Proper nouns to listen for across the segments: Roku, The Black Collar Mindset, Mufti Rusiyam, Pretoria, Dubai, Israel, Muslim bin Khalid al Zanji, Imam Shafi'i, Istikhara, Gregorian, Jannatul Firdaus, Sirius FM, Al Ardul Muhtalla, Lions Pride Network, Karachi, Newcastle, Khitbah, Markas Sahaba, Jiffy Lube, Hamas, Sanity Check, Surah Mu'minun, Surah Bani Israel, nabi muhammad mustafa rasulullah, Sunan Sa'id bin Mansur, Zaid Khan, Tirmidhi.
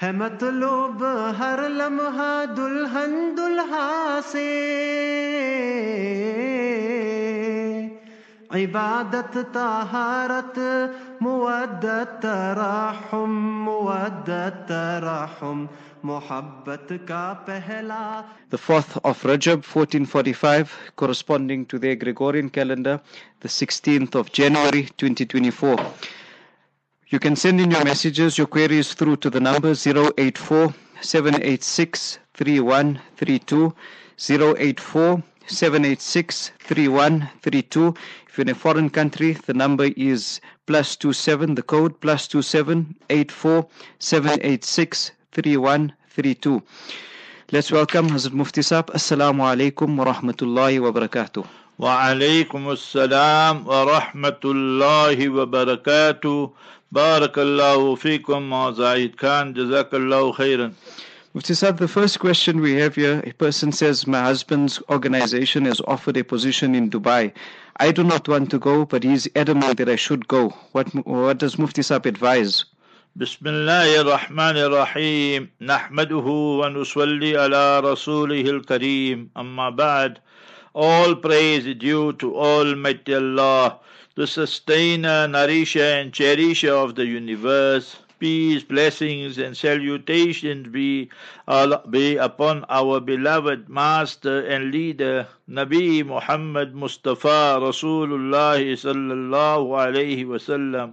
है मतलूब हर लम्हा दुल्हन दुल्हा से, इबादत तहारत मुवद्दत तराहुम मोहब्बत का पहला। The 4th of Rajab 1445, corresponding to the Gregorian calendar, the 16th of January 2024. You can send in your messages, your queries through to the number 084-786-3132, 084-786-3132. If you're in a foreign country, the number is +27, the code +27 84 786 3132. Let's welcome Hazrat Mufti Saab. Assalamu alaikum wa rahmatullahi wa barakatuh. Wa alaikum assalam wa rahmatullahi wa barakatuh. Barakallahu feekum Zaid Khan, jazakallahu khairan. Mufti Saab, the first question we have here, a person says, my husband's organization has offered a position in Dubai. I do not want to go, but he is adamant that I should go. What does Mufti Saab advise? Bismillahir Rahmanir Rahim. Nahmaduhu wa nusalli ala Rasulihul Kareem. Amma ba'd. All praise is due to Almighty Allah, the sustainer, nourisher and cherisher of the universe. Peace, blessings and salutations be upon our beloved master and leader, Nabi Muhammad Mustafa Rasulullah sallallahu alayhi wasallam.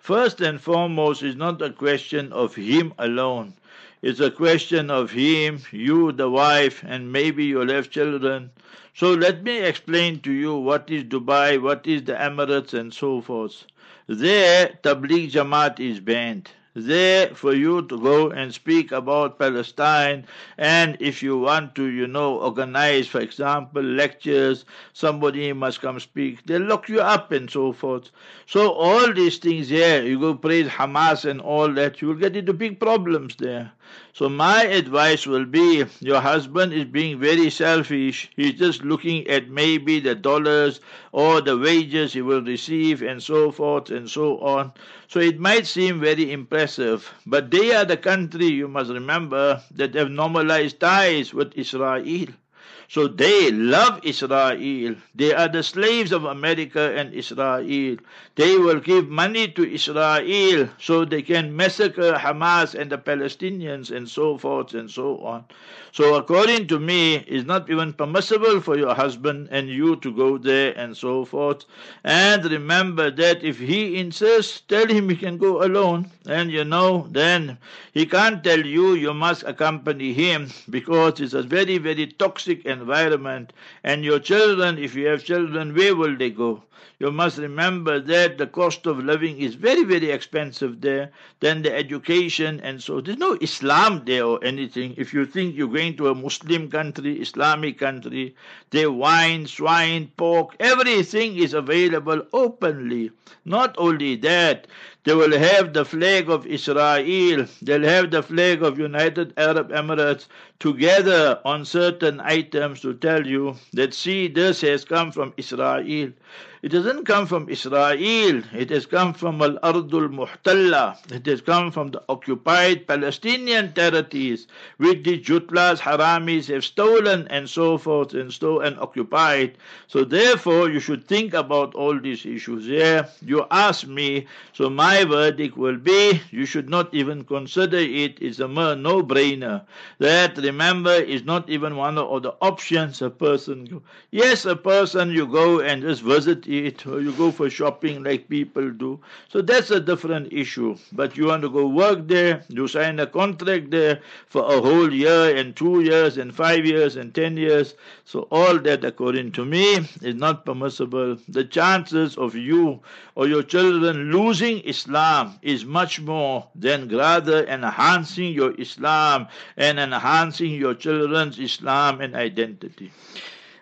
First and foremost, it's not a question of him alone. It's a question of him, you, the wife, and maybe your left children. So let me explain to you what is Dubai, what is the Emirates and so forth. There, Tabligh Jamaat is banned. There, for you to go and speak about Palestine, and if you want to, organize, for example, lectures, somebody must come speak. They'll lock you up and so forth. So all these things here, you go praise Hamas and all that, you will get into big problems there. So my advice will be, your husband is being very selfish. He's just looking at maybe the dollars or the wages he will receive and so forth and so on. So it might seem very impressive, but they are the country, you must remember, that have normalized ties with Israel. So they love Israel. They are the slaves of America and Israel. They will give money to Israel so they can massacre Hamas and the Palestinians and so forth and so on. So according to me, it's not even permissible for your husband and you to go there and so forth. And remember that if he insists, tell him he can go alone. And then he can't tell you, you must accompany him, because it's a very, very toxic environment. And your children, if you have children, where will they go? You must remember that the cost of living is very, very expensive there, then the education and so. There's no Islam there or anything. If you think you're going to a Muslim country, Islamic country, their wine, swine, pork, everything is available openly. Not only that, they will have the flag of Israel, they'll have the flag of United Arab Emirates together on certain items to tell you that, see, this has come from Israel. It doesn't come from Israel, it has come from Al Ardul Muhtalla. It has come from the occupied Palestinian territories, which the Jutlas, Haramis have stolen and so forth and occupied. So therefore you should think about all these issues. Yeah, you ask me, so my verdict will be, you should not even consider it. It's a mere no-brainer. That, remember, is not even one of the options a person go. Yes, a person, you go and just visit it, or you go for shopping like people do. So that's a different issue. But you want to go work there, you sign a contract there for a whole year and 2 years and 5 years and 10 years. So all that, according to me, is not permissible. The chances of you or your children losing Islam is much more than rather enhancing your Islam and enhancing your children's Islam and identity.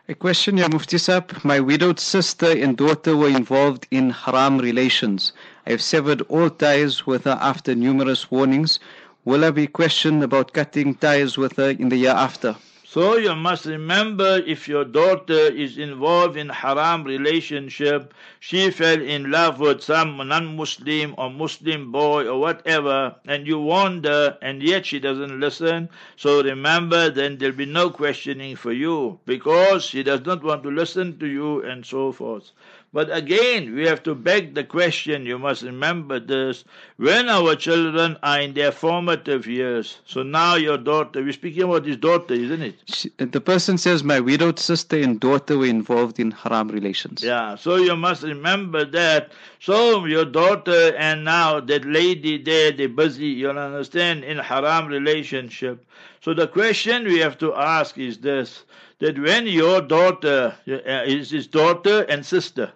A question here, Mufti Saab. My widowed sister and daughter were involved in haram relations. I have severed all ties with her after numerous warnings. Will I be questioned about cutting ties with her in the year after? So you must remember, if your daughter is involved in haram relationship, she fell in love with some non-Muslim or Muslim boy or whatever, and you warned her and yet she doesn't listen, so remember, then there'll be no questioning for you, because she does not want to listen to you and so forth. But again, we have to beg the question, you must remember this, when our children are in their formative years. So now your daughter, we're speaking about his daughter, isn't it? The person says, my widowed sister and daughter were involved in haram relations. Yeah, so you must remember that. So your daughter and now that lady there, they're busy, you'll understand, in haram relationship. So the question we have to ask is this, that when your daughter is his daughter and sister,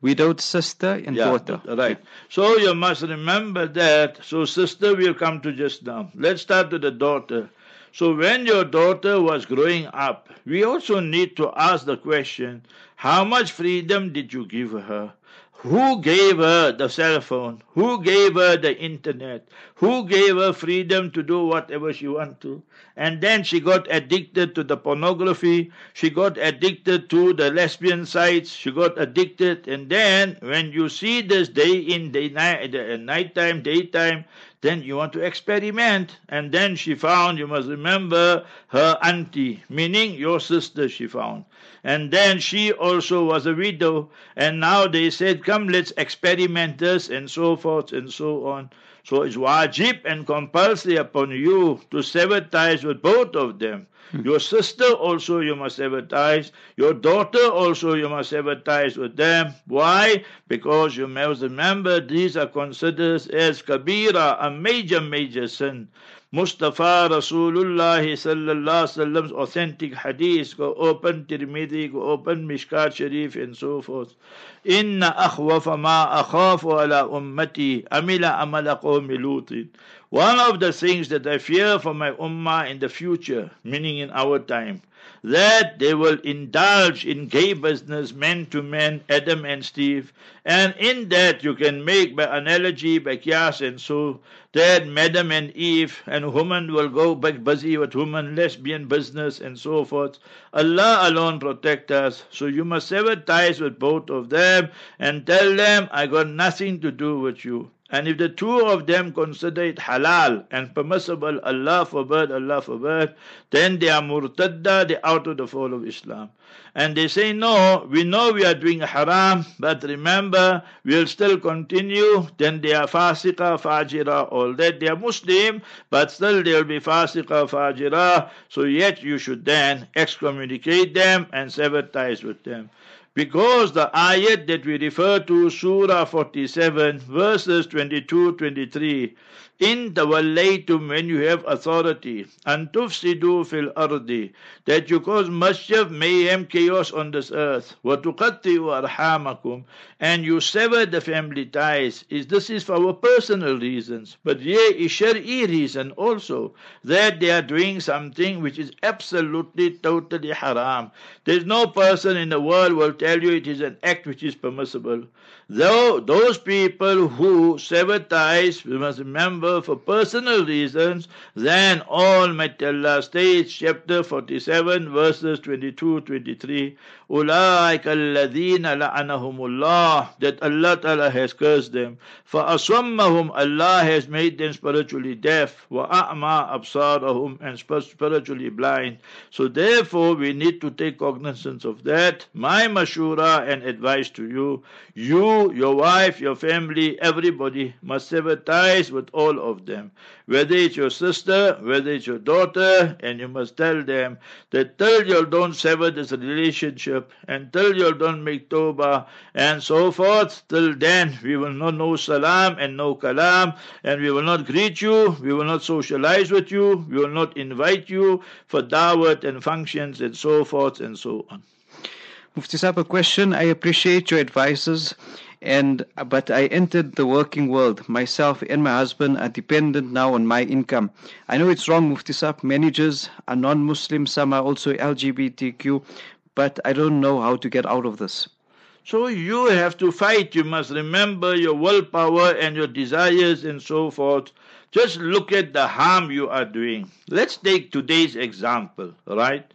widowed sister and daughter. Right. So you must remember that. So sister will come to just now. Let's start with the daughter. So when your daughter was growing up, we also need to ask the question, how much freedom did you give her? Who gave her the cell phone? Who gave her the internet? Who gave her freedom to do whatever she wants to? And then she got addicted to the pornography. She got addicted to the lesbian sites. She got addicted. And then when you see this day in, day night, nighttime, daytime, then you want to experiment. And then she found, you must remember, her auntie, meaning your sister she found. And then she also was a widow. And now they said, come, let's experiment this and so forth and so on. So it's wajib and compulsory upon you to sever ties with both of them. Your sister also you must sever ties. Your daughter also you must sever ties with them. Why? Because you must remember these are considered as kabira, a major, major sin. Mustafa Rasulullah sallallahu alaihi wasallam's authentic hadith, go open Tirmidhi, go open Mishkat Sharif and so forth. Inna akhwafa ma akhafu ala ummati amila amala qawmi lutin. One of the things that I fear for my ummah in the future, meaning in our time, that they will indulge in gay business, man to man, Adam and Steve, and in that you can make by analogy, by qiyas and so, that Madam and Eve and woman will go back busy with woman, lesbian business and so forth. Allah alone protect us. So you must sever ties with both of them and tell them, I got nothing to do with you. And if the two of them consider it halal and permissible, Allah forbid, then they are murtadda, they are out of the fold of Islam. And they say, no, we know we are doing haram, but remember, we'll still continue. Then they are fasiqa, fajira, all that. They are Muslim, but still they will be fasiqa, fajira. So yet you should then excommunicate them and sever ties with them. Because the ayat that we refer to, Surah 47, verses 22-23, in tawallaytum, when you have authority, and tufsidu fil ardi, that you cause mischief, mayhem, chaos on this earth, wa tuqatti'u arhamakum, and you sever the family ties. This is for our personal reasons, but here is shari'i reason also, that they are doing something which is absolutely, totally haram. There is no person in the world who will tell you it is an act which is permissible. Though those people who sever ties, we must remember, for personal reasons, then Almighty Allah states, chapter 47, verses 22-23, أُولَٰئِكَ الَّذِينَ لَعَنَهُمُ اللَّهُ, that Allah Ta'ala has cursed them. فَأَصَمَّهُمْ, Allah has made them spiritually deaf. وَأَعْمَى أَبْصَارَهُمْ, and spiritually blind. So therefore we need to take cognizance of that. My mashura and advice to you, your wife, your family, everybody must sever ties with all of them, whether it's your sister, whether it's your daughter, and you must tell them that till you don't sever this relationship, and till you don't make tawbah, and so forth, till then we will not know salam and no kalam, and we will not greet you, we will not socialize with you, we will not invite you for da'wat and functions and so forth and so on. Mufti Saab, a question. I appreciate your advices, but I entered the working world. Myself and my husband are dependent now on my income. I know it's wrong, Mufti Saab. Managers are non-Muslim, some are also LGBTQ, but I don't know how to get out of this. So you have to fight. You must remember your willpower and your desires and so forth. Just look at the harm you are doing. Let's take today's example, right?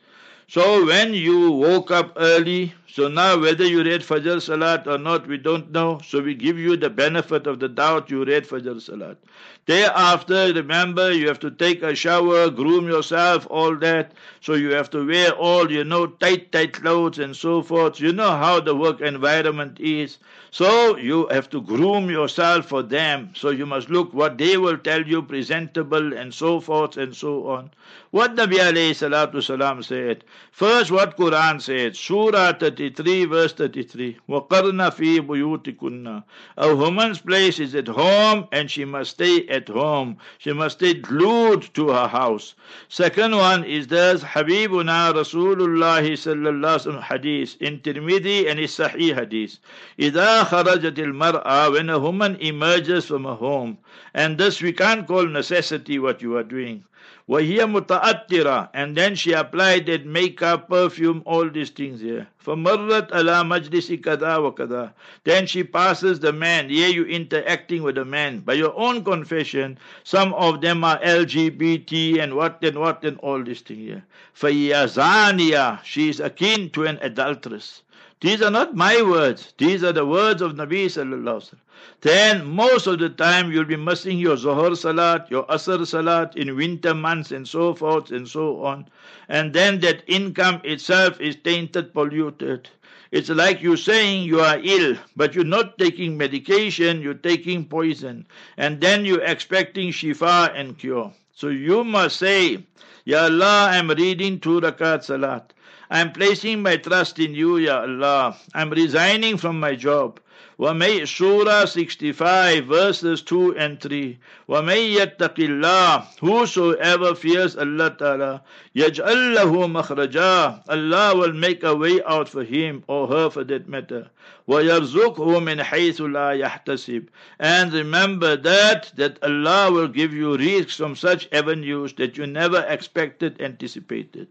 So when you woke up early, so now whether you read Fajr Salat or not, we don't know. So we give you the benefit of the doubt you read Fajr Salat. Thereafter, remember, you have to take a shower, groom yourself, all that. So you have to wear all, tight clothes and so forth. You know how the work environment is. So you have to groom yourself for them. So you must look what they will tell you, presentable and so forth and so on. What Nabi alayhi salatu salam said. First, what Quran said. Surah 33 verse 33. وَقَرْنَ فِي بُيُوتِكُنَّ. A woman's place is at home, and she must stay at home. She must stay glued to her house. Second one is this Habibuna Rasulullah sallallahu hadith in Tirmidhi and his Sahih hadith. إِذَا خَرَجَتِ الْمَرْأَةِ. When a woman emerges from a home, and this we can't call necessity what you are doing. وَهِيَ مُتَأَتِّرَةٌ. And then she applied that makeup, perfume, all these things here. فَمَرَّتْ عَلَى مَجْلِسِ كَذَا وَكَذَا. Then she passes the man. Here you interacting with the man. By your own confession, some of them are LGBT and what and all these things here. فَهِيَ زَانِيَةٌ. She is akin to an adulteress. These are not my words. These are the words of Nabi sallallahu alaihi wasallam. Then most of the time you'll be missing your Zuhr Salat, your Asr Salat in winter months and so forth and so on. And then that income itself is tainted, polluted. It's like you saying you are ill, but you're not taking medication, you're taking poison. And then you're expecting shifa and cure. So you must say, Ya Allah, I'm reading 2 rakat Salat. I'm placing my trust in you, Ya Allah. I'm resigning from my job. وَمَيْ Surah 65 verses 2 and 3. وَمَيْ يَتَّقِ اللَّهِ. Whosoever fears Allah Ta'ala. يَجْعَلْ لَهُ مَخْرَجًا. Allah will make a way out for him or her for that matter. وَيَرْزُقْهُ مِنْ حَيْثُ لَا يَحْتَسِبْ. And remember that Allah will give you risks from such avenues that you never expected, anticipated.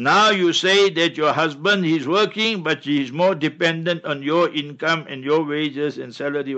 Now you say that your husband is working, but he is more dependent on your income and your wages and salary.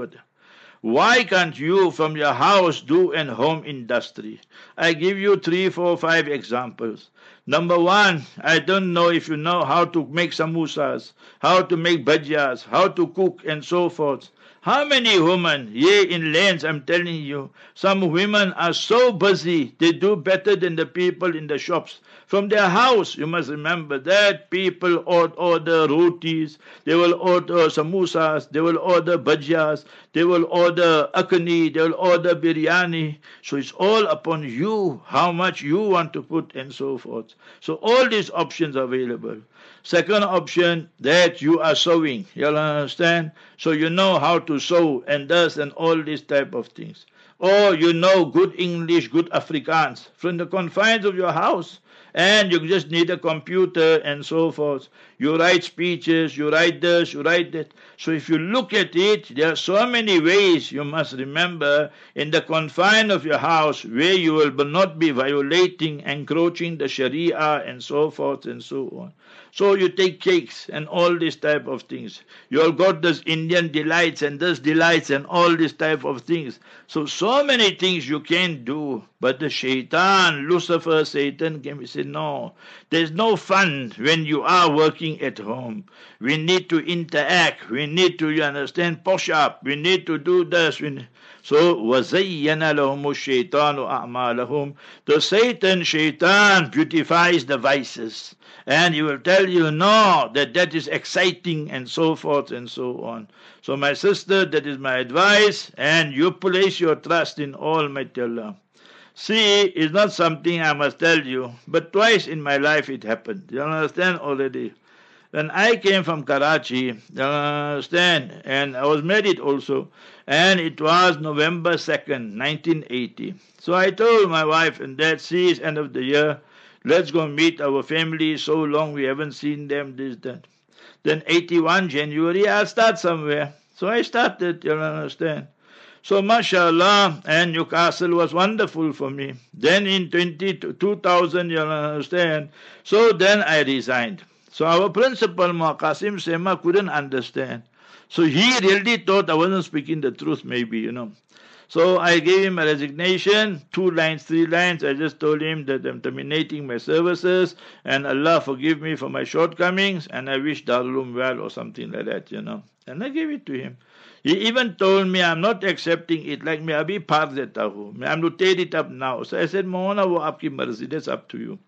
Why can't you from your house do an home industry? I give you 3, 4, 5 examples. Number one, I don't know if you know how to make samosas, how to make bhajiyas, how to cook and so forth. How many women, here in lands, I'm telling you, some women are so busy, they do better than the people in the shops. From their house, you must remember that people order rotis, they will order samosas, they will order bhajiyas, they will order akhani, they will order biryani. So it's all upon you, how much you want to put and so forth. So all these options are available. Second option, that you are sewing, you understand? So you know how to sew and thus and all these type of things. Or you know good English, good Afrikaans from the confines of your house. And you just need a computer and so forth. You write speeches, you write this, you write that. So if you look at it, there are so many ways you must remember in the confine of your house where you will not be violating, encroaching the Sharia and so forth and so on. So you take cakes and all these type of things. You all got this Indian delights and this delights and all these type of things. So many things you can do. But the Shaitan, Lucifer, Satan came and said, no, there's no fun when you are working at home. We need to interact. We need to, you understand, push up. We need to do this. So, وَزَيَّنَ لَهُمُ الشَّيْطَانُ أَعْمَالَهُم. The Shaitan beautifies the vices. And he will tell you, no, that is exciting and so forth and so on. So my sister, that is my advice, and you place your trust in Almighty Allah. See, it's not something I must tell you, but twice in my life it happened. You understand already? When I came from Karachi, you understand, and I was married also, and it was November 2nd, 1980. So I told my wife and dad, see, it's end of the year, let's go meet our family, so long we haven't seen them, this, that. Then 81 January, I'll start somewhere. So I started, you understand. So mashallah, and Newcastle was wonderful for me. Then in 2000, you understand, so then I resigned. So our principal, Mufti Qasim Sema, couldn't understand. So he really thought I wasn't speaking the truth maybe, So I gave him a resignation, 2 lines, 3 lines. I just told him that I'm terminating my services and Allah forgive me for my shortcomings and I wish Darul Uloom well or something like that, you know. And I gave it to him. He even told me, I'm not accepting it, like me abhi phad deta hu, I'm to tear it up now. So I said, Mohana wo aapki marzi, that's up to you.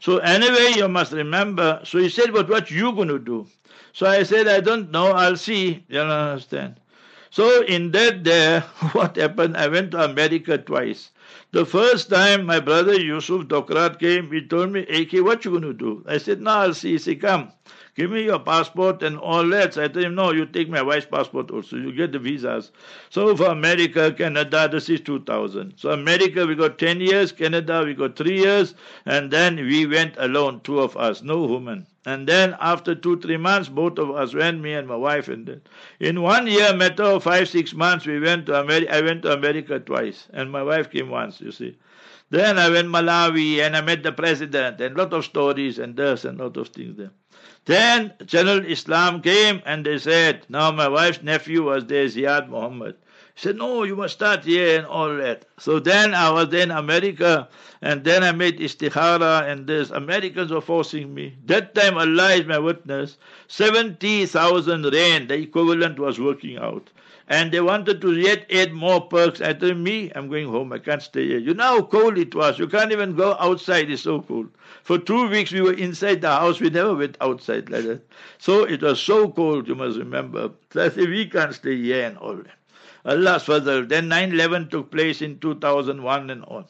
So anyway, you must remember. So he said, but what you going to do? So I said, I don't know, I'll see. You don't understand. So in that day, what happened, I went to America twice. The first time, my brother Yusuf Dokrat came, he told me, AK, what you going to do? I said, no, I'll see. He said, come, give me your passport and all that. So I told him, no, you take my wife's passport also. You get the visas. So for America, Canada, this is 2000. So America, we got 10 years. Canada, we got 3 years. And then we went alone, 2 of us, no woman. And then after 2-3 months, both of us went, me and my wife. And then in 1 year, matter of 5-6 months, we went to America. I went to America twice. And my wife came once, you see. Then I went Malawi and I met the president and lot of stories and this and lot of things there. Then Channel Islam came and they said, now my wife's nephew was there, Ziyad Muhammad. He said, no, you must start here and all that. So then I was in America and then I made istikhara and this. Americans were forcing me. That time, Allah is my witness, 70,000 rand, the equivalent was working out. And they wanted to yet add more perks. I told me, I'm going home. I can't stay here. You know how cold it was. You can't even go outside. It's so cold. For 2 weeks, we were inside the house. We never went outside like that. So it was so cold, you must remember. So I said, we can't stay here and all that. Allah's fazal. Then 9/11 took place in 2001 and all.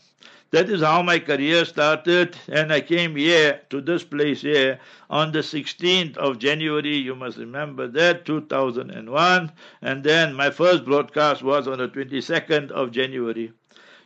That is how my career started. And I came here to this place here on the 16th of January, you must remember that, 2001. And then my first broadcast was on the 22nd of January.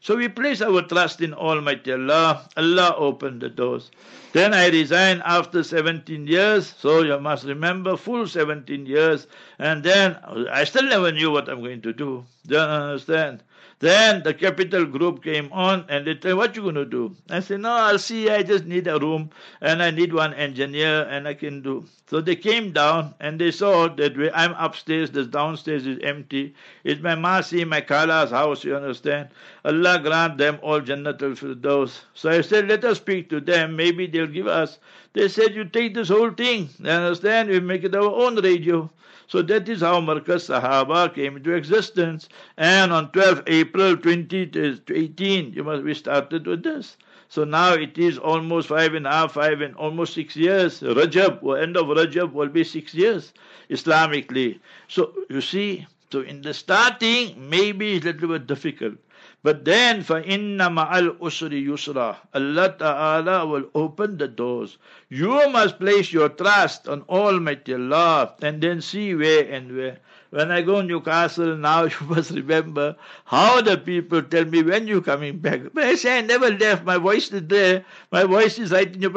So we place our trust in Almighty Allah. Allah opened the doors. Then I resigned after 17 years. So you must remember, full 17 years. And then I still never knew what I'm going to do. Do you understand? Then the Capital Group came on and they said, what you going to do? I said, no, I'll see. I just need a room and I need one engineer and I can do. So they came down and they saw that I'm upstairs, the downstairs is empty. It's my Masi, my Kala's house, you understand? Allah grant them all Jannatul Firdaus. So I said, let us speak to them. Maybe they'll give us. They said, you take this whole thing. You understand? We make it our own radio. So that is how Markas Sahaba came into existence. And on 12 April 2018, we started with this. So now it is almost 5 and almost 6 years. Rajab, or end of Rajab will be 6 years, Islamically. So you see, so in the starting, maybe it's a little bit difficult. But then, فَإِنَّ مَعَ الْأُسْرِ يُسْرًا, Allah Ta'ala will open the doors. You must place your trust on Almighty Allah and then see where and where. When I go to Newcastle now, you must remember how the people tell me, when you coming back? But I say, I never left. My voice is there. My voice is right in your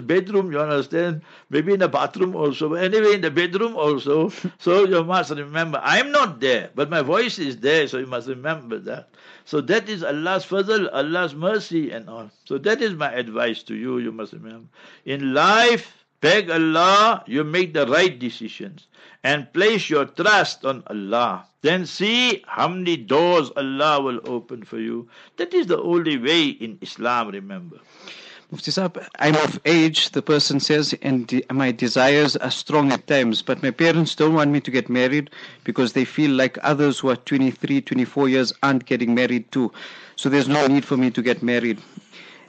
bedroom, you understand? Maybe in the bathroom also. But anyway, in the bedroom also. So you must remember, I'm not there, but my voice is there, so you must remember that. So that is Allah's fadl, Allah's mercy and all. So that is my advice to you, you must remember. In life, beg Allah, you make the right decisions and place your trust on Allah. Then see how many doors Allah will open for you. That is the only way in Islam, remember. Mufti Saab, I'm of age, the person says, and my desires are strong at times, but my parents don't want me to get married because they feel like others who are 23, 24 years aren't getting married too. So there's no need for me to get married.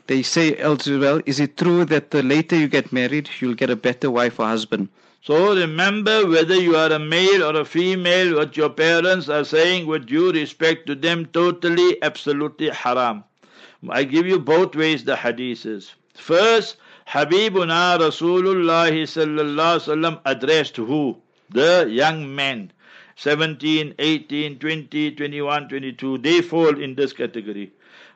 They say elsewhere, is it true that the later you get married, you'll get a better wife or husband? So remember, whether you are a male or a female, what your parents are saying with due respect to them, totally, absolutely haram. I give you both ways the hadiths. First, Habibuna Rasulullah sallallahu alaihi wasallam addressed who? The young men. 17, 18, 20, 21, 22. They fall in this category.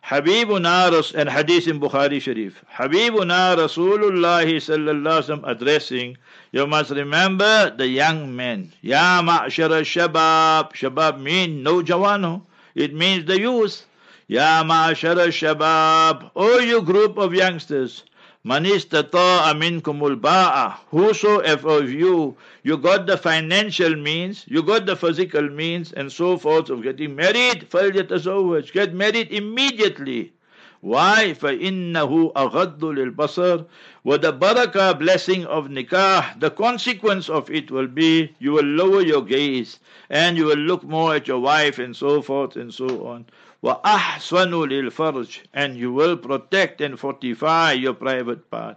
Habibuna, and hadith in Bukhari Sharif, Habibuna Rasulullah sallallahu alaihi wasallam addressing, you must remember, the young men. Ya ma'shara shabab. Shabab means no jawano. It means the youth. Ya ma'shara shabab. Oh, you group of youngsters. Manistata aminkumul ba'a. Whosoever of you got the financial means, you got the physical means and so forth of getting married, falyatazawwaj, get married immediately. Why? فَإِنَّهُ أَغَضُّ لِلْبَصَرِ. With the barakah, blessing of nikah, the consequence of it will be you will lower your gaze and you will look more at your wife and so forth and so on. وَأَحْسَنُ لِلْفَرْجِ. And you will protect and fortify your private part.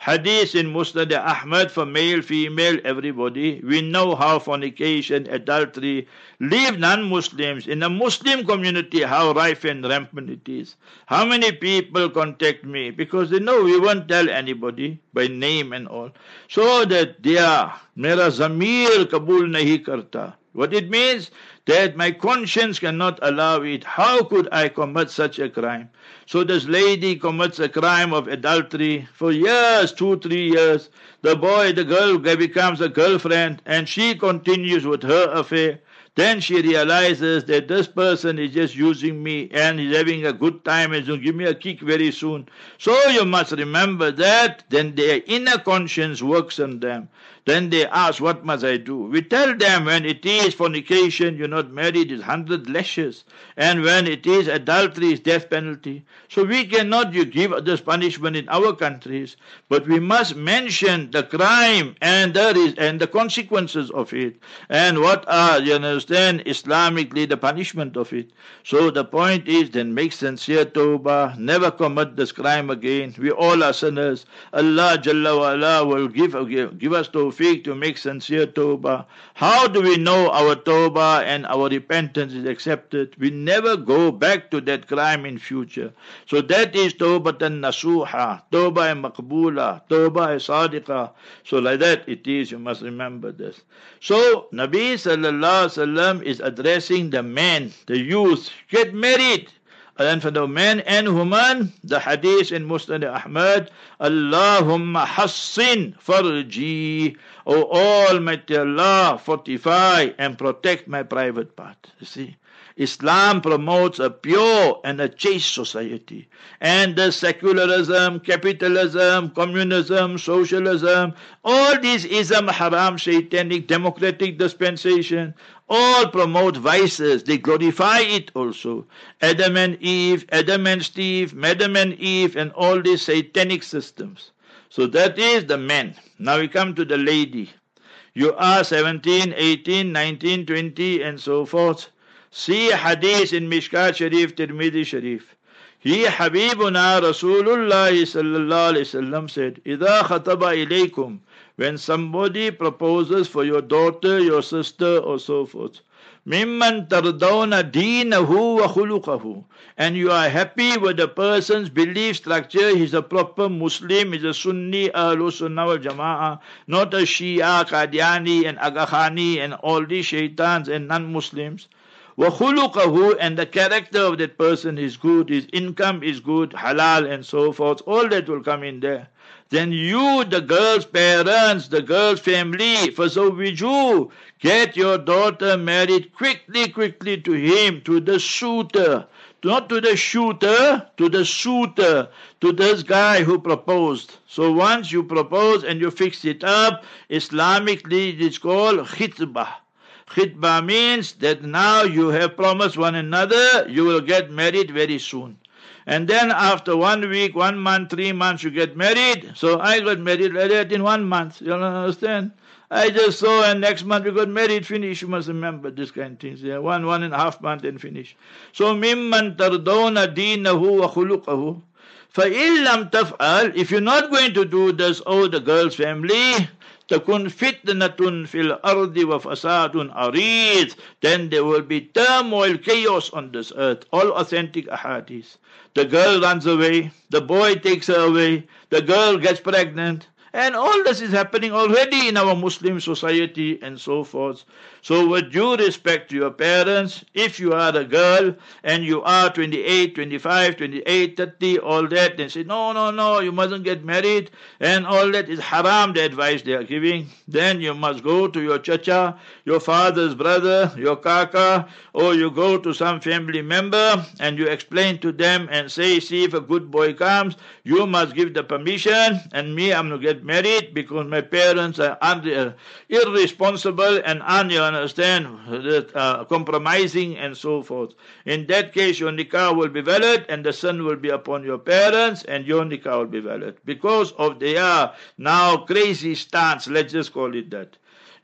Hadith in Musnad Ahmad for male, female, everybody. We know how fornication, adultery, leave non-Muslims. In the Muslim community, how rife and rampant it is. How many people contact me? Because they know we won't tell anybody by name and all. So that they are, mera zamir kabul nahi karta. What it means? That my conscience cannot allow it. How could I commit such a crime? So this lady commits a crime of adultery for years, 2-3 years. The girl becomes a girlfriend and she continues with her affair. Then she realizes that this person is just using me and is having a good time and is going to give me a kick very soon. So you must remember that. Then their inner conscience works on them. Then they ask, what must I do? We tell them when it is fornication, you're not married, it's 100 lashes. And when it is adultery, it's death penalty. So we cannot give this punishment in our countries, but we must mention the crime and the consequences of it. And what are, you know, then Islamically the punishment of it. So the point is, then make sincere tawbah, never commit this crime again. We all are sinners. Allah Jalla wa Ala will give us tawfiq to make sincere tawbah. How do we know our tawbah and our repentance is accepted? We never go back to that crime in future. So that is tawbatan nasuha, tawbah maqboola, tawbah sadiqah. So like that it is, you must remember this. So Nabi Sallallahu is addressing the men, the youth. Get married. And for the men and women, the hadith in Musnad Ahmad, Allahumma hassin farji. O Almighty Allah, fortify and protect my private part. You see, Islam promotes a pure and a chaste society. And the secularism, capitalism, communism, socialism, all these ism, haram, satanic, democratic dispensation, all promote vices. They glorify it also. Adam and Eve, and all these satanic systems. So that is the man. Now we come to the lady. You are 17, 18, 19, 20, and so forth. See hadith in Mishkat Sharif, Tirmidhi Sharif. He Habibuna Rasulullah sallallahu alaihi wasallam said, "Idha khataba ilaykum." When somebody proposes for your daughter, your sister, or so forth, mimman tardawna deenahu wa khuluqahu, and you are happy with the person's belief structure, he's a proper Muslim, he's a Sunni, Ahlul Sunnah wal Jama'ah, not a Shia, Qadiani, and Aga Khani, and all these shaitans and non-Muslims. وَخُلُقَهُ, and the character of that person is good, his income is good, halal and so forth, all that will come in there. Then you, the girl's parents, the girl's family, فَزَوِّجُوا, get your daughter married quickly to him, to the suitor. Not to the shooter, to the suitor, to this guy who proposed. So once you propose and you fix it up, Islamically it's called khitbah. Khitbah means that now you have promised one another, you will get married very soon. And then after 1 week, 1 month, 3 months, you get married. So I got married like that in 1 month. You don't understand? I just saw, and next month we got married, finish. You must remember this kind of things. Yeah, 1.5 month and finish. So, مِمَّن تَرْضَوْنَ دِينَهُ وَخُلُقَهُ فَإِنْ لَمْ تَفْعَلْ. If you're not going to do this, oh, the girl's family, تَكُنْ فِتْنَةٌ فِي الْأَرْضِ وَفَسَادٌ عَرِيضٌ. Then there will be turmoil, chaos on this earth. All authentic ahadith. The girl runs away. The boy takes her away. The girl gets pregnant. And all this is happening already in our Muslim society and so forth. So with due respect to your parents, if you are a girl and you are 28, 25, 28, 30, all that, they say, no, no, no, you mustn't get married and all that is haram, the advice they are giving. Then you must go to your chacha, your father's brother, your kaka, or you go to some family member and you explain to them and say, see, if a good boy comes, you must give the permission, and me, I'm going to get married because my parents are irresponsible and compromising and so forth. In that case, your nikah will be valid and the sin will be upon your parents and your nikah will be valid because of their now crazy stance, let's just call it that.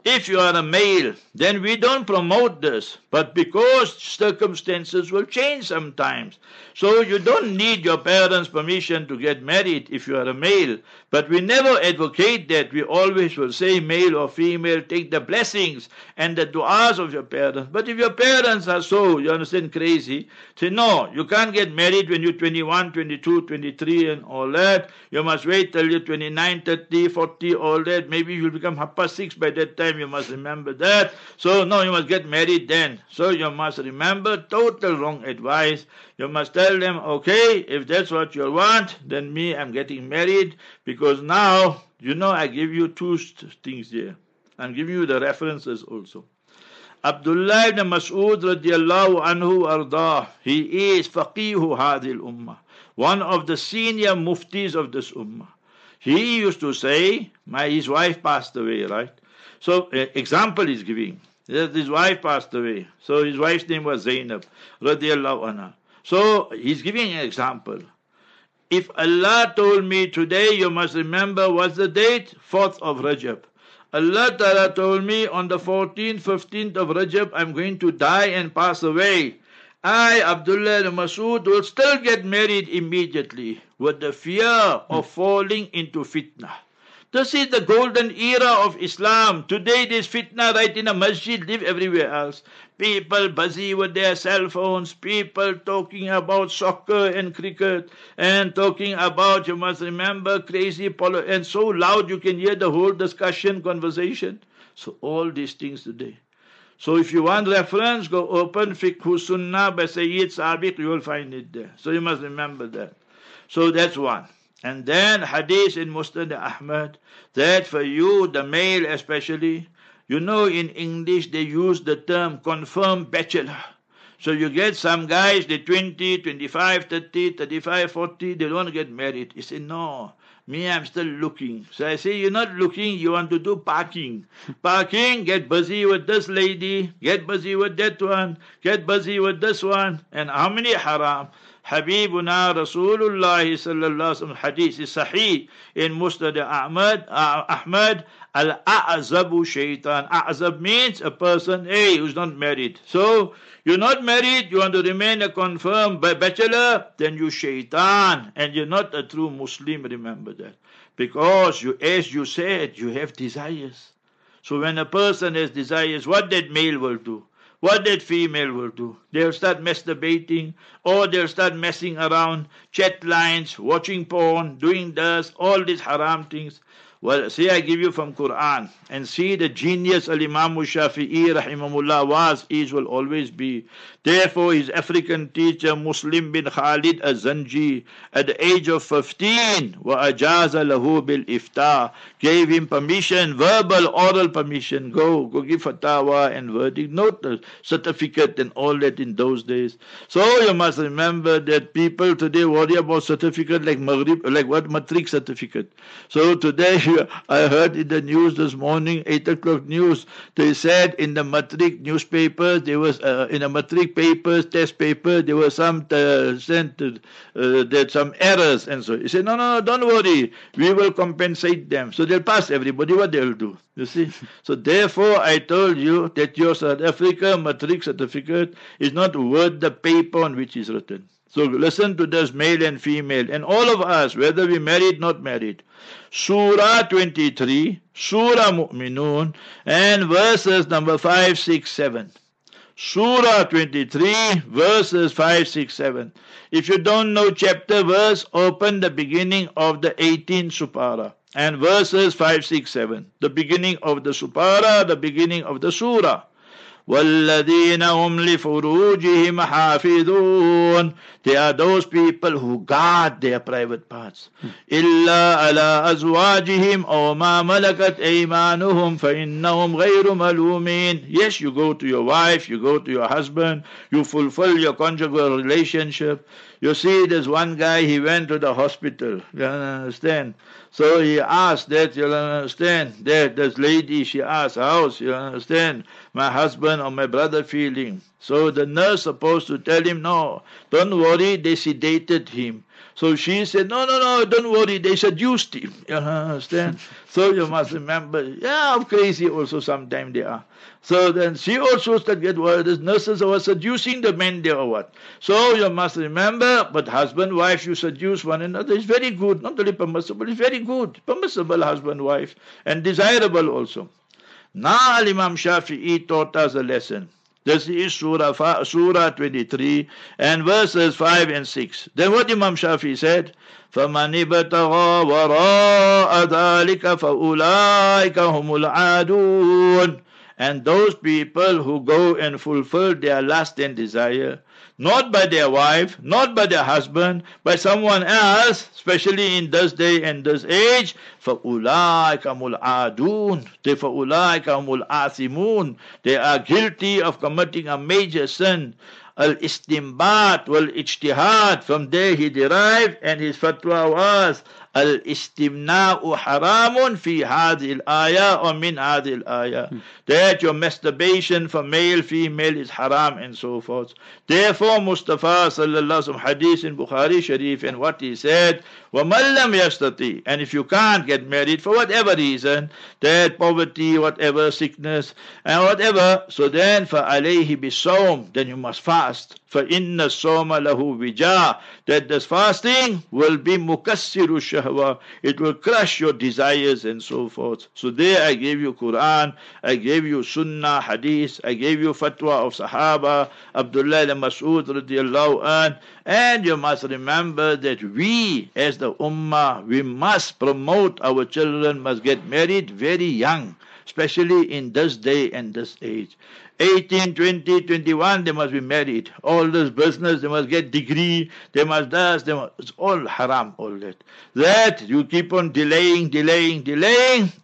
If you are a male, then we don't promote this, but because circumstances will change sometimes. So you don't need your parents' permission to get married if you are a male, but we never advocate that. We always will say male or female, take the blessings and the du'as of your parents. But if your parents are so, you understand, crazy, say no, you can't get married when you're 21, 22, 23 and all that. You must wait till you're 29, 30, 40, all that. Maybe you'll become 6:30 by that time. You must remember that. So no, you must get married then. So you must remember, total wrong advice. You must tell them, okay, if that's what you want, then me, I'm getting married, because now, you know, I give you two things here. I'm giving you the references also. Abdullah ibn Mas'ud radiallahu anhu ardah, he is faqihu hadil ummah, one of the senior muftis of this ummah. He used to say, his wife passed away, right? So, example he's giving. His wife passed away. So, his wife's name was Zainab, radiallahu anha. So, he's giving an example. If Allah told me today, you must remember, what's the date? 4th of Rajab. Allah Ta'ala told me on the 14th, 15th of Rajab, I'm going to die and pass away. I, Abdullah ibn Mas'ud, will still get married immediately with the fear of falling into fitnah. This is the golden era of Islam. Today there's fitna right in a masjid, live everywhere else. People busy with their cell phones, people talking about soccer and cricket, and talking about, you must remember, crazy, and so loud you can hear the whole discussion, conversation. So all these things today. So if you want reference, go open Fikhu Sunnah by Sayyid Sabiq, you will find it there. So you must remember that. So that's one. And then hadith in Musnad Ahmad, that for you, the male especially, you know in English they use the term confirmed bachelor. So you get some guys, they're 20, 25, 30, 35, 40, they don't get married. He said, no, me, I'm still looking. So I say, you're not looking, you want to do parking. Parking, get busy with this lady, get busy with that one, get busy with this one. And how many haram? Habibuna Rasulullah sallallahu alaihi wasallam, hadith is sahih in Musnad Ahmad. Al a'zabu shaitan. A'zab means a person who's not married. So you're not married, you want to remain a confirmed bachelor, then you shaitan and you're not a true Muslim. Remember that, because you, as you said, you have desires. So when a person has desires, what that male will do, what that female will do, they'll start masturbating, or they'll start messing around, chat lines, watching porn, doing this, all these haram things. Well, see, I give you from Quran, and see the genius Al-Imam Shafi'i rahimahullah was, is, will always be. Therefore, his African teacher, Muslim bin Khalid al Zanji, at the age of 15, وَأَجَازَ لَهُ بِالْإِفْتَاءِ, gave him permission, verbal, oral permission, go give fatwa and verdict, note, certificate and all that in those days. So you must remember that people today worry about certificate like Maghrib, like what, matric certificate. So today, I heard in the news this morning, 8 o'clock news, they said in the matric newspaper, there was, in the matric papers, test paper, there were some some errors and so. He said, no, don't worry, we will compensate them. So they'll pass everybody, what they'll do, you see. So therefore, I told you that your South Africa matric certificate is not worth the paper on which it's written. So listen to this, male and female, and all of us, whether we married, not married. Surah 23, Surah Mu'minun, and verses number 5, 6, 7. Surah 23, verses 5, 6, 7. If you don't know chapter, verse, open the beginning of the 18th Surah. and verses 5, 6, 7. The beginning of the supara, the beginning of the surah. وَالَّذِينَ هُمْ لِفُرُوجِهِمْ حَافِظُونَ. They are those people who guard their private parts. إِلَّا عَلَىٰ أَزْوَاجِهِمْ أَوْ مَا مَلَكَتْ أَيْمَانُهُمْ فَإِنَّهُمْ غَيْرُ مَلُومِينَ. Yes, you go to your wife, you go to your husband, you fulfill your conjugal relationship. You see, there's one guy, he went to the hospital. You understand? So he asked that, you understand, that this lady, she asked, how's, you understand, my husband or my brother feeling? So the nurse supposed to tell him, no, don't worry, they sedated him. So she said, no, don't worry, they seduced him, you understand? So you must remember, yeah, I'm crazy also, sometimes they are. So then she also said, get worried, these nurses were seducing the men there or what. So you must remember, but husband, wife, you seduce one another, it's very good, not only permissible, it's very good, permissible husband, wife, and desirable also. Now Imam Shafi'i taught us a lesson. This is Surah 23 and verses 5 and 6. Then what Imam Shafi said? فَمَنِ ابْتَغَى وَرَاءَ ذَلِكَ فَأُولَٰئِكَ هُمُ الْعَادُونَ. And those people who go and fulfill their lust and desire, not by their wife, not by their husband, by someone else, especially in this day and this age, فَأُولَٰئِكَ هُمُ الْعَادُونَ. فَأُولَٰئِكَ هُمُ الْآثِمُونَ. They are guilty of committing a major sin. Al-istinbat wal-ijtihad. From there he derived, and his fatwa was al-istimna'u haramun fi hadhihi al-ayah or min hadhihi al-ayah. That your masturbation for male, female is haram and so forth. Therefore Mustafa sallallahu alaihi wasallam hadith in Bukhari Sharif, and what he said, وَمَنْ لَمْ يَسْتَطِيعْ. And if you can't get married for whatever reason, that poverty, whatever, sickness and whatever, so then فَعَلَيْهِ بِالصَّوْمِ. Then you must fast. فَإِنَّ الصَّوْمَ لَهُ وِجَاء. That this fasting will be مُكَسِّرُ الشَّهْوَةِ. It will crush your desires and so forth. So there I gave you Quran, I gave you Sunnah, Hadith, I gave you fatwa of Sahaba, Abdullah ibn Mas'ud radiallahu anh. And you must remember that we as the Ummah, we must promote our children, must get married very young, especially in this day and this age. 18, 20, 21, they must be married. All this business, they must get degree, they must it's all haram, all that. That you keep on delaying,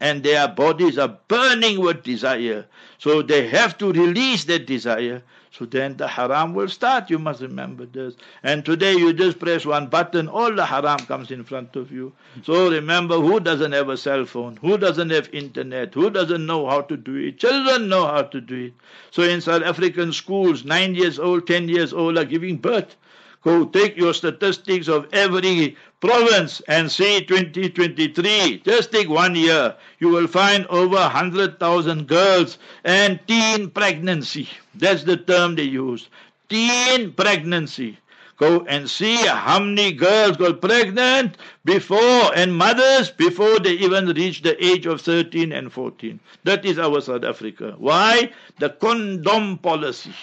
and their bodies are burning with desire. So they have to release that desire. So then the haram will start, you must remember this. And today you just press one button, all the haram comes in front of you. So remember, who doesn't have a cell phone? Who doesn't have internet? Who doesn't know how to do it? Children know how to do it. So in South African schools, 9 years old, 10 years old are giving birth. Go take your statistics of every province and see 2023. Just take 1 year. You will find over 100,000 girls and teen pregnancy. That's the term they use. Teen pregnancy. Go and see how many girls got pregnant before, and mothers before they even reach the age of 13 and 14. That is our South Africa. Why? The condom policy.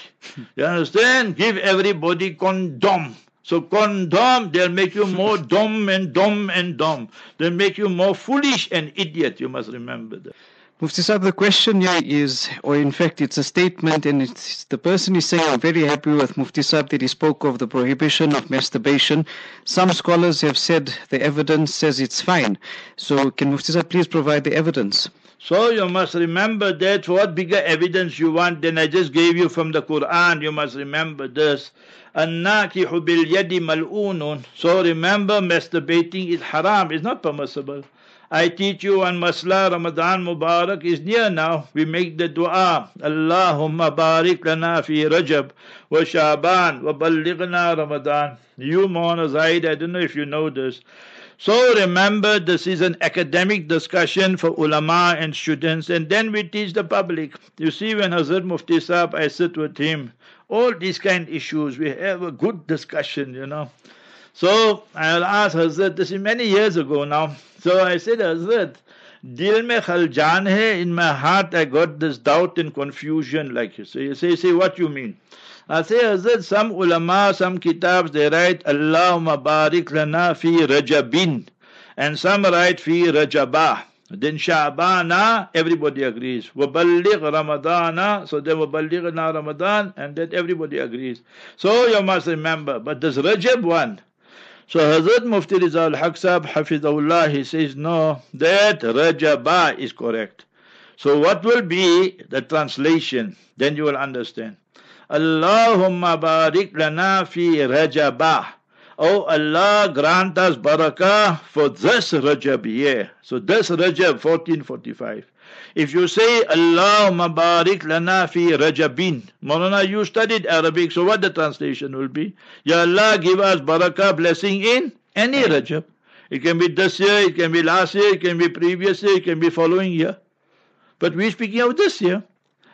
You understand? Give everybody condom. So condom, they'll make you more dumb and dumb and dumb. They'll make you more foolish and idiot. You must remember that. Mufti Saab, the question here is, or in fact it's a statement, and it's, the person is saying, I'm very happy with Mufti Saab that he spoke of the prohibition of masturbation. Some scholars have said the evidence says it's fine. So can Mufti Saab please provide the evidence? So you must remember that. What bigger evidence you want than I just gave you from the Quran? You must remember this. النَّاكِحُ بِالْيَدِ مَلْعُونٌ. So remember, masturbating is haram, it's not permissible. I teach you on Masla, Ramadan Mubarak is near now. We make the dua, Allahumma barik lana fi Rajab wa Shaban wa ballighna Ramadan. You Mawlana Zaid, I don't know if you know this. So remember, this is an academic discussion for ulama and students, and then we teach the public. You see, when Hazrat Mufti Saab, I sit with him, all these kind of issues, we have a good discussion, you know. So I'll ask Hazrat, this is many years ago now. So I said, Hazrat, dil mein khaljan hai, in my heart I got this doubt and confusion like you. So you say, what you mean? I say, Hazrat, some ulama, some kitabs, they write, Allahumma barik lana fi Rajabin. And some write fi Rajabah. Then Sha'bana, everybody agrees. Waballigh Ramadana, so then Waballighna Ramadan, and then everybody agrees. So you must remember, but does Rajab one? So Hazrat Mufti Zawal Haq Sahib, Hafizahullah, he says no, that Rajabah is correct. So what will be the translation? Then you will understand. Allahumma barik lana fi Rajabah. Oh Allah, grant us barakah for this Rajab year. So this Rajab 1445. If you say Allahumma barik lana fi Rajabin, Maulana, you studied Arabic, so what the translation will be? Ya Allah, give us barakah, blessing in any Rajab. It can be this year, it can be last year, it can be previous year, it can be following year. But we're speaking of this year.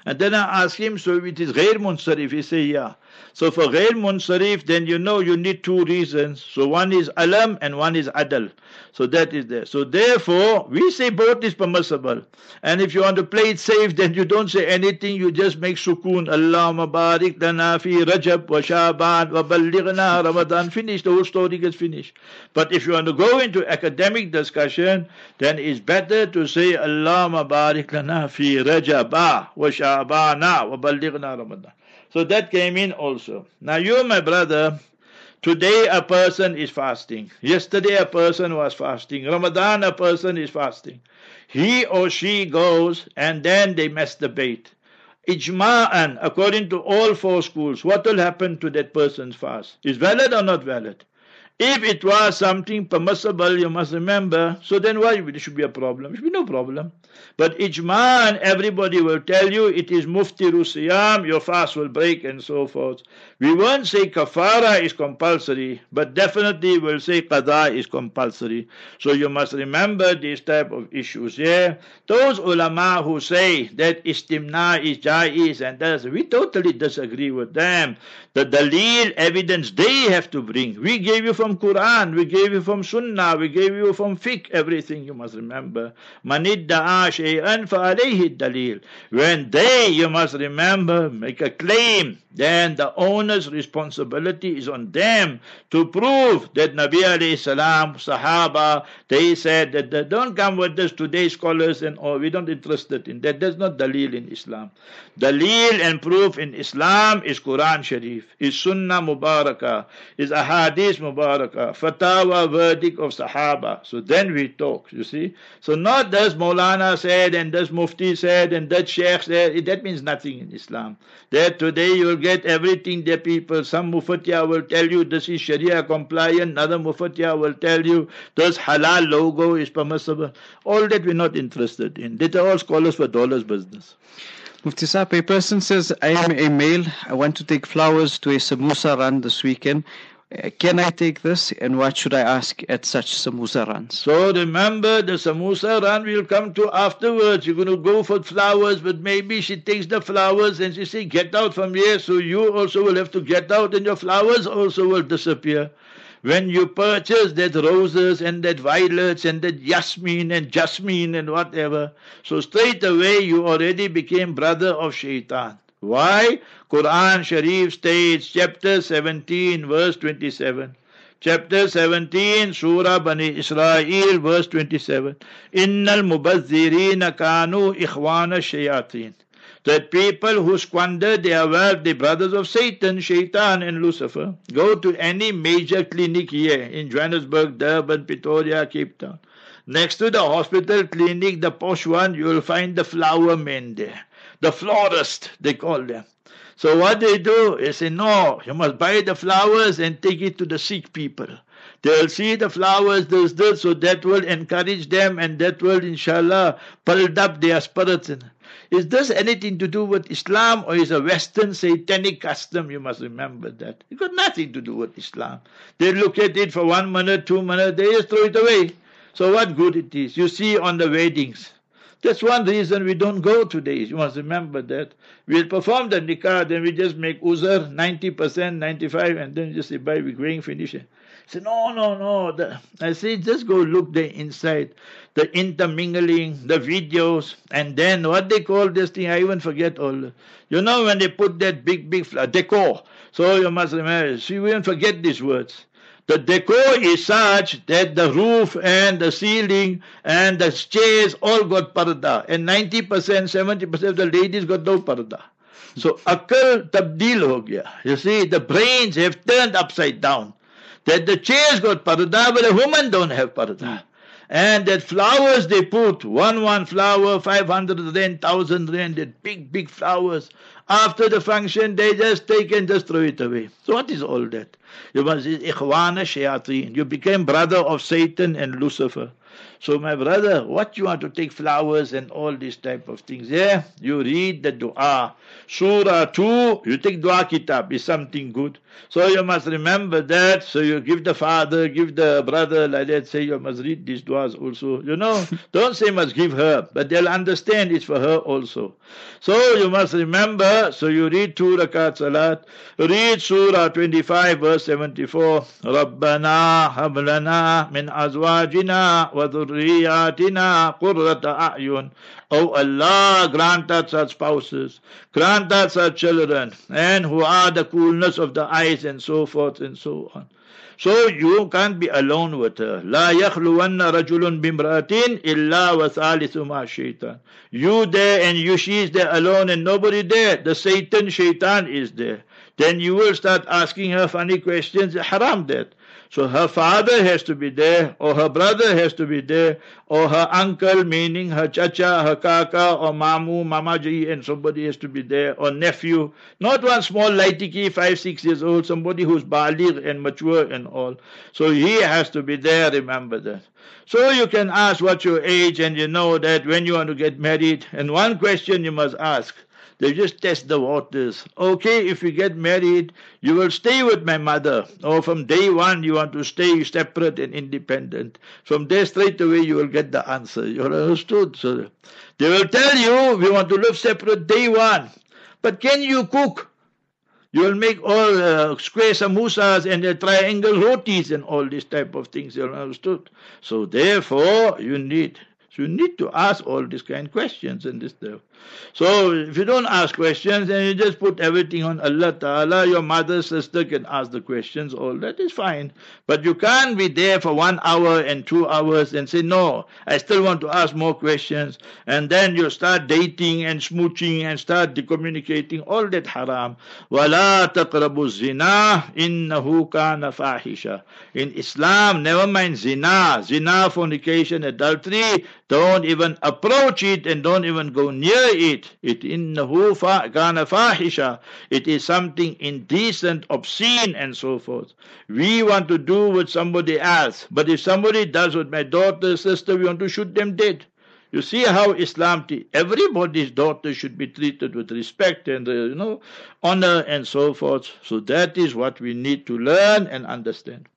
And then I ask him, so it is Ghair Munsarif. He say, yeah. So for Ghair Munsarif, then you know you need two reasons. So one is Alam and one is Adal. So that is there. So therefore, we say both is permissible. And if you want to play it safe, then you don't say anything. You just make sukoon. Allahumma barik lana fi Rajab wa Sha'ban wa ballighna Ramadan. Finish. The whole story gets finished. But if you want to go into academic discussion, then it's better to say Allahumma barik lana fi Rajabah wa Sha'ban. So that came in also. Now you, my brother, today a person is fasting. Yesterday a person was fasting. Ramadan a person is fasting. He or she goes and then they masturbate. Ijma'an, according to all four schools, what will happen to that person's fast? Is valid or not valid? If it was something permissible, you must remember, so then why there should be a problem? There should be no problem. But Ijman, everybody will tell you, it is Mufti Rusiyam, your fast will break and so forth. We won't say Kafara is compulsory, but definitely we'll say Qada is compulsory. So you must remember these type of issues here. Those ulama who say that Istimna is Jaiz and that, we totally disagree with them. The Dalil evidence they have to bring. We gave you from Quran, we gave you from Sunnah, we gave you from Fiqh, everything you must remember. Manid da'a shay'an fa alayhi dalil. When they, you must remember, make a claim, then the owner's responsibility is on them to prove that Nabi alayhi salam, Sahaba, they said that they don't come with this today scholars and all, we don't interested in that. That's not dalil in Islam. Dalil and proof in Islam is Quran Sharif, is Sunnah Mubarakah, is Ahadith Mubarakah, Fatawa, verdict of Sahaba. So then we talk, you see. So not this Maulana said and this Mufti said and that Sheikh said. That means nothing in Islam. That today you will get everything the people. Some Mufatiya will tell you this is Sharia compliant. Another Mufatiya will tell you this halal logo is permissible. All that we're not interested in. They are all scholars for dollars business. Mufti Saab, a person says, I am a male. I want to take flowers to a samosa run this weekend. Can I take this and what should I ask at such samosa runs? So remember, the samosa run will come to afterwards. You're going to go for flowers, but maybe she takes the flowers and she says, get out from here. So you also will have to get out and your flowers also will disappear. When you purchase that roses and that violets and that jasmine and whatever, so straight away you already became brother of shaitan. Why? Quran Sharif states, chapter 17, verse 27. Chapter 17, Surah Bani Israel, verse 27. Innal mubazzirina kanu ikhwana shayateen. That people who squander their wealth, the brothers of Satan, Shaitan and Lucifer. Go to any major clinic here in Johannesburg, Durban, Pretoria, Cape Town. Next to the hospital clinic, the posh one, you will find the flower men there. The florist, they call them. So what they do, they say, no, you must buy the flowers and take it to the sick people. They'll see the flowers, this, so that will encourage them and that will, inshallah, build up their spirits. Is this anything to do with Islam or is a Western satanic custom? You must remember that. It's got nothing to do with Islam. They look at it for 1 minute, 2 minutes, they just throw it away. So what good it is? You see on the weddings. That's one reason we don't go today. You must remember that. We'll perform the nikah, then we just make uzr 90%, 95%, and then just say, bye, we're going finish it. Say, no. I say, just go look the inside, the intermingling, the videos, and then what they call this thing, I even forget all. You know when they put that big decor. So you must remember, see, we don't forget these words. The decor is such that the roof and the ceiling and the chairs all got parda, and 90%, 70% of the ladies got no parda. So akal tabdil ho gaya. You see, the brains have turned upside down. That the chairs got parda, but the women don't have parda. And that flowers they put, one flower, 500 rand, 1000 rand, that big flowers. After the function, they just take and just throw it away. So what is all that? You must say, Ikhwana Shayateen. You became brother of Satan and Lucifer. So my brother, what you want to take flowers and all these type of things? Yeah, you read the dua. Surah 2, you take dua kitab, is something good. So you must remember that. So you give the father, give the brother, like that, say you must read these duas also. You know, don't say must give her, but they'll understand it's for her also. So you must remember. So you read 2 rakat salat, read Surah 25 verse 74, Rabbana hablana min azwajina wa dhurriyatina qurrata a'yun. Oh Allah, grant us such spouses, grant us such children, and who are the coolness of the eyes, and so forth and so on. So you can't be alone with her. La yakhluwanna rajulun bimratin illa wa thalithu ma shaitan. You there and you, she is there alone and nobody there. The shaitan is there. Then you will start asking her funny questions. Haram that. So her father has to be there, or her brother has to be there, or her uncle, meaning her chacha, her kaka, or mamu, mamaji, and somebody has to be there, or nephew. Not one small laitiki, 5-6 years old, somebody who's baligh and mature and all. So he has to be there, remember that. So you can ask what's your age, and you know that when you want to get married. And one question you must ask. They just test the waters. Okay, if you get married, you will stay with my mother. Or from day one, you want to stay separate and independent. From there, straight away, you will get the answer. You understood, sir? They will tell you, we want to live separate day one. But can you cook? You will make all square samosas and triangle rotis and all these type of things. You understood? So therefore, you need to ask all these kind of questions and this stuff. So if you don't ask questions and you just put everything on Allah Ta'ala, your mother, sister can ask the questions, all that is fine. But you can't be there for 1 hour and 2 hours and say, no, I still want to ask more questions. And then you start dating and smooching and start communicating, all that haram. وَلَا تَقْرَبُوا الزِّنَا إِنَّهُ كَانَ فَاحِشَةً. In Islam, never mind zina, fornication, adultery, don't even approach it and don't even go near it. It is something indecent, obscene, and so forth. We want to do with somebody else, but if somebody does with my daughter, sister, we want to shoot them dead. You see how Islam, everybody's daughter should be treated with respect and honor and so forth. So that is what we need to learn and understand.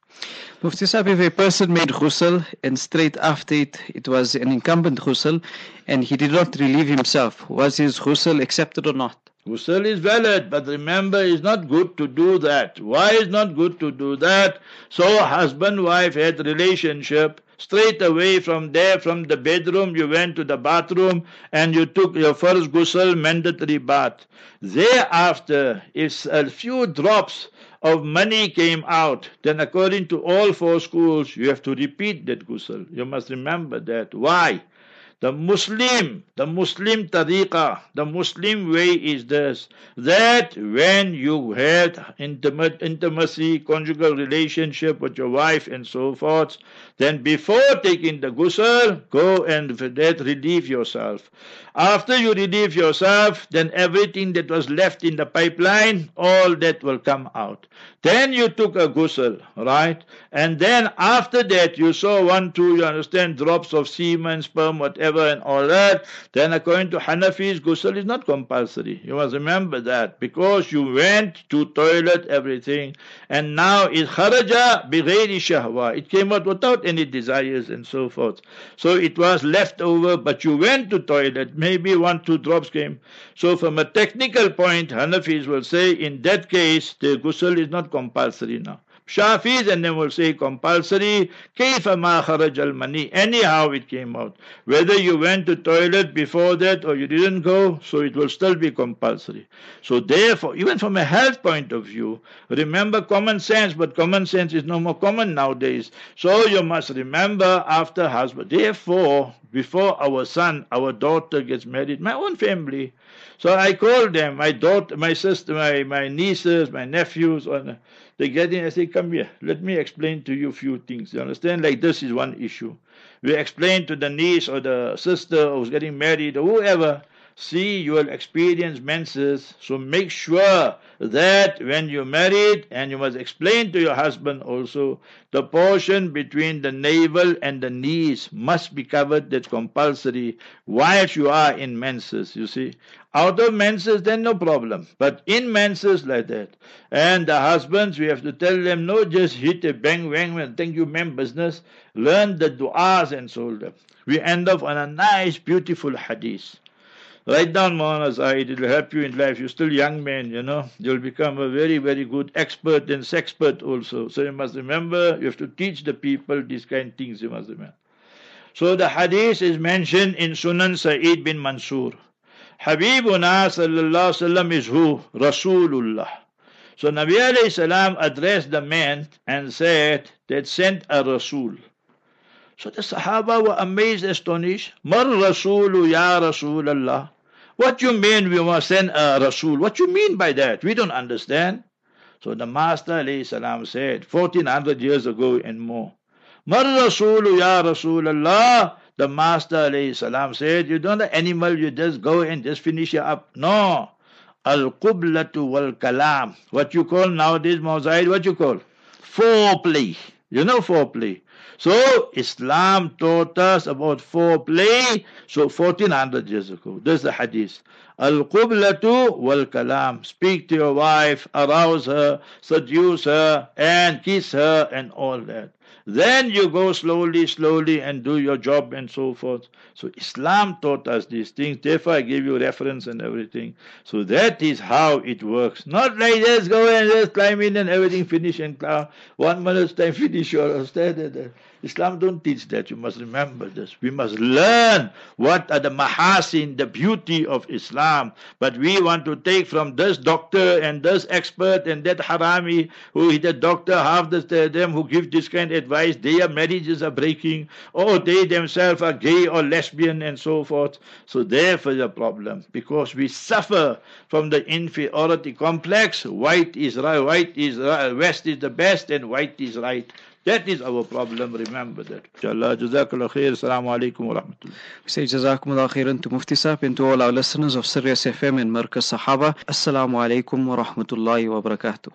Mufti Saab, if a person made ghusl and straight after it was an incumbent ghusl and he did not relieve himself, was his ghusl accepted or not? Ghusl is valid, but remember, it's not good to do that. Why is not good to do that? So husband, wife had relationship. Straight away from there, from the bedroom, you went to the bathroom and you took your first ghusl, mandatory bath. Thereafter, if a few drops of money came out, then according to all 4 schools, you have to repeat that ghusl. You must remember that. Why? The Muslim tariqah, the Muslim way is this, that when you had intimacy, conjugal relationship with your wife and so forth, then before taking the ghusl, go and for that relieve yourself. After you relieve yourself, then everything that was left in the pipeline, all that will come out. Then you took a ghusl, right? And then after that, you saw 1, 2, you understand, drops of semen, sperm, whatever, and all that. Then according to Hanafis, ghusl is not compulsory. You must remember that, because you went to toilet, everything, and now it kharaja bighayri shahwa. It came out without any desires and so forth. So it was left over, but you went to toilet. Maybe 1, 2 drops came. So from a technical point, Hanafis will say, in that case, the ghusl is not compulsory now. Shafi then they will say compulsory, kayfa ma kharaj al mani, anyhow it came out. Whether you went to toilet before that or you didn't go, so it will still be compulsory. So therefore, even from a health point of view, remember common sense, but common sense is no more common nowadays. So you must remember after husband. Therefore, before our son, our daughter gets married, my own family. So I call them, my daughter, my sister, my nieces, my nephews, and they get in and say, come here, let me explain to you a few things. You understand? Like this is one issue. We explain to the niece or the sister who's getting married or whoever, see, you will experience menses. So make sure that when you're married, and you must explain to your husband also, the portion between the navel and the knees must be covered, that's compulsory, whilst you are in menses, you see. Out of menses, then no problem. But in menses, like that. And the husbands, we have to tell them, no, just hit a bang, bang, and thank you, ma'am, business. Learn the du'as and so on. We end up on a nice, beautiful hadith. Write down Mawlana Zahid, it will help you in life. You're still young man, you know. You'll become a very, very good expert and sexpert also. So you must remember, you have to teach the people these kind of things, you must remember. So the hadith is mentioned in Sunan Sa'id bin Mansur. Habibuna sallallahu alayhi wa sallam is who? Rasulullah. So Nabi alayhi salam addressed the man and said, they sent a Rasul. So the Sahaba were amazed, astonished. Mar Rasulu ya Rasulallah. What you mean we must send a Rasul? What you mean by that? We don't understand. So the Master alayhi salam said, 1400 years ago and more. Mar Rasulu ya Rasulallah. The Master alayhi salam said, you don't have animal, you just go and just finish it up. No. Al-Qublatu wal-Kalam. What you call nowadays, Mawzaid, what you call? Foreplay. You know foreplay. So Islam taught us about foreplay. So 1400 years ago. This is the hadith. Al-Qublatu wal-Kalam. Speak to your wife, arouse her, seduce her, and kiss her and all that. Then you go slowly, slowly and do your job and so forth. So Islam taught us these things. Therefore I gave you reference and everything. So that is how it works. Not like this, go and just climb in and everything finish and 1 minute time finish your stay. Islam don't teach that. You must remember this. We must learn what are the mahasin, the beauty of Islam. But we want to take from this doctor and this expert and that harami who is the doctor, half the them who give this kind of advice, their marriages are breaking, or they themselves are gay or lesbian and so forth. So therefore the problem, because we suffer from the inferiority complex, white is right, west is the best and white is right. That is our problem, remember that. Inshallah, Jazakallah Khair, Assalamu Alaikum wa Rahmatullah. We say Jazakumullah Khairan to Mufti Saab and to all our listeners of Sirius FM and Markas Sahaba. Assalamu Alaikum wa Rahmatullahi wa Barakatuh.